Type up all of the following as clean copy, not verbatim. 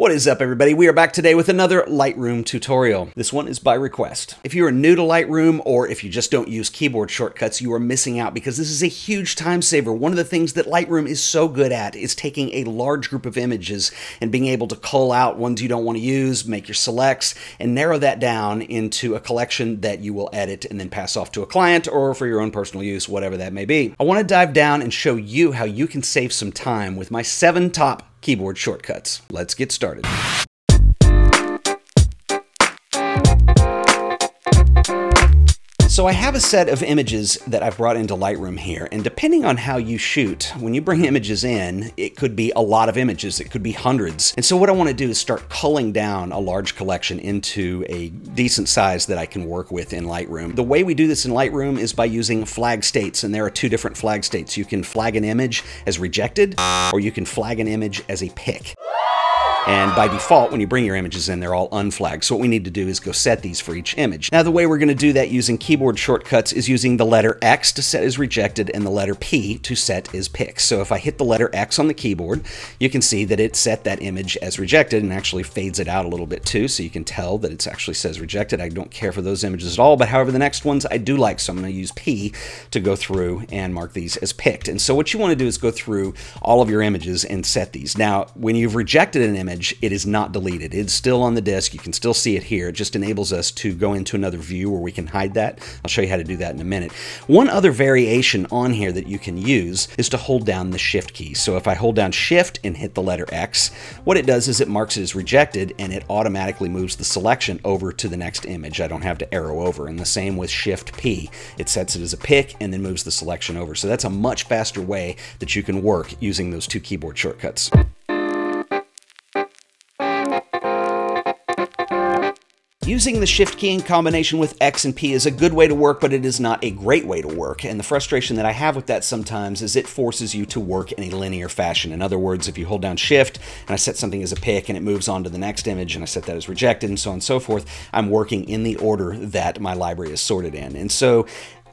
What is up, everybody? We are back today with another Lightroom tutorial. This one is by request. If you are new to Lightroom, or if you just don't use keyboard shortcuts, you are missing out because this is a huge time saver. One of the things that Lightroom is so good at is taking a large group of images and being able to cull out ones you don't want to use, make your selects, and narrow that down into a collection that you will edit and then pass off to a client or for your own personal use, whatever that may be. I want to dive down and show you how you can save some time with my 7 top keyboard shortcuts. Let's get started. So I have a set of images that I've brought into Lightroom here, and depending on how you shoot, when you bring images in, it could be a lot of images, it could be hundreds. And so what I want to do is start culling down a large collection into a decent size that I can work with in Lightroom. The way we do this in Lightroom is by using flag states, and there are 2 different flag states. You can flag an image as rejected, or you can flag an image as a pick. And by default, when you bring your images in, they're all unflagged. So what we need to do is go set these for each image. Now, the way we're going to do that using keyboard shortcuts is using the letter X to set as rejected and the letter P to set as pick. So if I hit the letter X on the keyboard, you can see that it set that image as rejected and actually fades it out a little bit too. So you can tell that it actually says rejected. I don't care for those images at all, but however, the next ones I do like. So I'm going to use P to go through and mark these as picked. And so what you want to do is go through all of your images and set these. Now, when you've rejected an image, it is not deleted. It's still on the disk. You can still see it here. It just enables us to go into another view where we can hide that. I'll show you how to do that in a minute. One other variation on here that you can use is to hold down the Shift key. So if I hold down Shift and hit the letter X, what it does is it marks it as rejected and it automatically moves the selection over to the next image. I don't have to arrow over. And the same with Shift P. It sets it as a pick and then moves the selection over. So that's a much faster way that you can work using those 2 keyboard shortcuts. Using the Shift key in combination with X and P is a good way to work, but it is not a great way to work. And the frustration that I have with that sometimes is it forces you to work in a linear fashion. In other words, if you hold down Shift and I set something as a pick and it moves on to the next image and I set that as rejected and so on and so forth, I'm working in the order that my library is sorted in. And so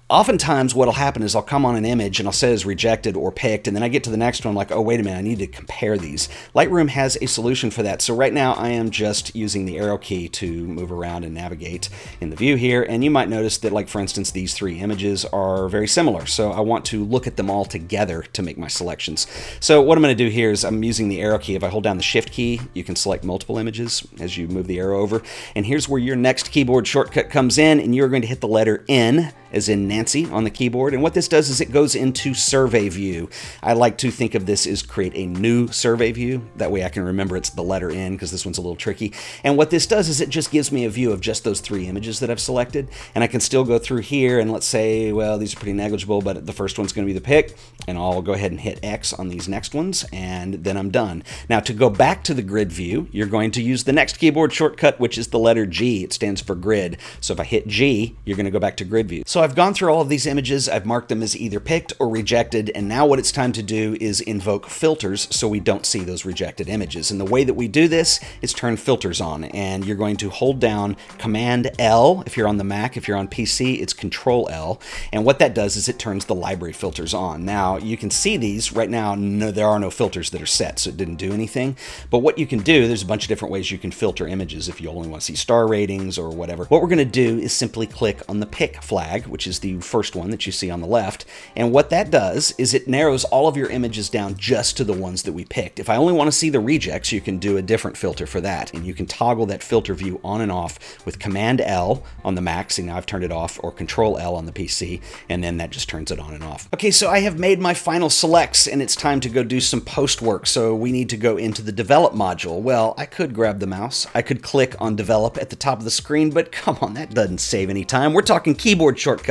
oftentimes what'll happen is I'll come on an image and I'll set it as rejected or picked, and then I get to the next one, I'm like, oh, wait a minute, I need to compare these. Lightroom has a solution for that. So right now I am just using the arrow key to move around and navigate in the view here. And you might notice that, like, for instance, these 3 images are very similar. So I want to look at them all together to make my selections. So what I'm going to do here is I'm using the arrow key. If I hold down the Shift key, you can select multiple images as you move the arrow over. And here's where your next keyboard shortcut comes in, and you're going to hit the letter N, as in Nancy, on the keyboard. And what this does is it goes into survey view. I like to think of this as create a new survey view. That way I can remember it's the letter N, because this one's a little tricky. And what this does is it just gives me a view of just those 3 images that I've selected. And I can still go through here and, let's say, well, these are pretty negligible, but the first one's going to be the pick. And I'll go ahead and hit X on these next ones, and then I'm done. Now, to go back to the grid view, you're going to use the next keyboard shortcut, which is the letter G. It stands for grid. So if I hit G, you're going to go back to grid view. So I've gone through all of these images, I've marked them as either picked or rejected, and now what it's time to do is invoke filters so we don't see those rejected images. And the way that we do this is turn filters on, and you're going to hold down Command L if you're on the Mac. If you're on PC, it's Control L, and what that does is it turns the library filters on. Now, you can see these. Right now, no, there are no filters that are set, so it didn't do anything, but what you can do, there's a bunch of different ways you can filter images if you only want to see star ratings or whatever. What we're going to do is simply click on the pick flag, which is the first one that you see on the left. And what that does is it narrows all of your images down just to the ones that we picked. If I only want to see the rejects, you can do a different filter for that. And you can toggle that filter view on and off with Command L on the Mac. See, now I've turned it off, or Control L on the PC, and then that just turns it on and off. Okay, so I have made my final selects and it's time to go do some post work. So we need to go into the Develop module. Well, I could grab the mouse. I could click on Develop at the top of the screen, but come on, that doesn't save any time. We're talking keyboard shortcuts.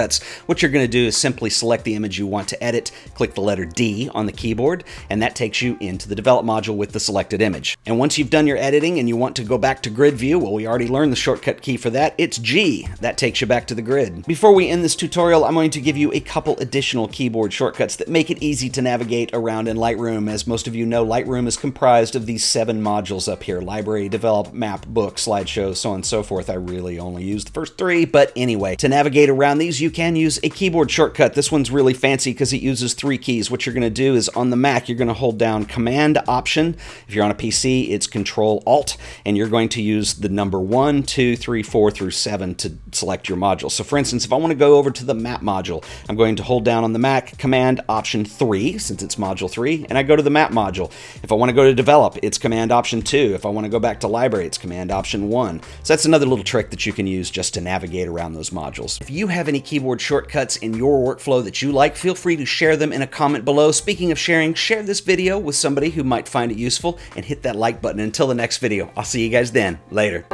What you're going to do is simply select the image you want to edit, click the letter D on the keyboard, and that takes you into the Develop module with the selected image. And once you've done your editing and you want to go back to grid view, well, we already learned the shortcut key for that. It's G. That takes you back to the grid. Before we end this tutorial, I'm going to give you a couple additional keyboard shortcuts that make it easy to navigate around in Lightroom. As most of you know, Lightroom is comprised of these 7 modules up here: Library, Develop, Map, Book, Slideshow, so on and so forth. I really only use the first 3, but anyway, to navigate around these, you can use use a keyboard shortcut. This one's really fancy because it uses 3 keys. What you're going to do is on the Mac, you're going to hold down Command Option. If you're on a PC, it's Control Alt, and you're going to use the number 1, 2, 3, 4 through 7 to select your module. So for instance, if I want to go over to the map module, I'm going to hold down on the Mac Command Option 3, since it's module 3, and I go to the map module. If I want to go to develop, it's Command Option 2. If I want to go back to library, it's Command Option 1. So that's another little trick that you can use just to navigate around those modules. If you have any keyboard shortcuts in your workflow that you like, feel free to share them in a comment below. Speaking of sharing, share this video with somebody who might find it useful and hit that like button. Until the next video, I'll see you guys then. Later.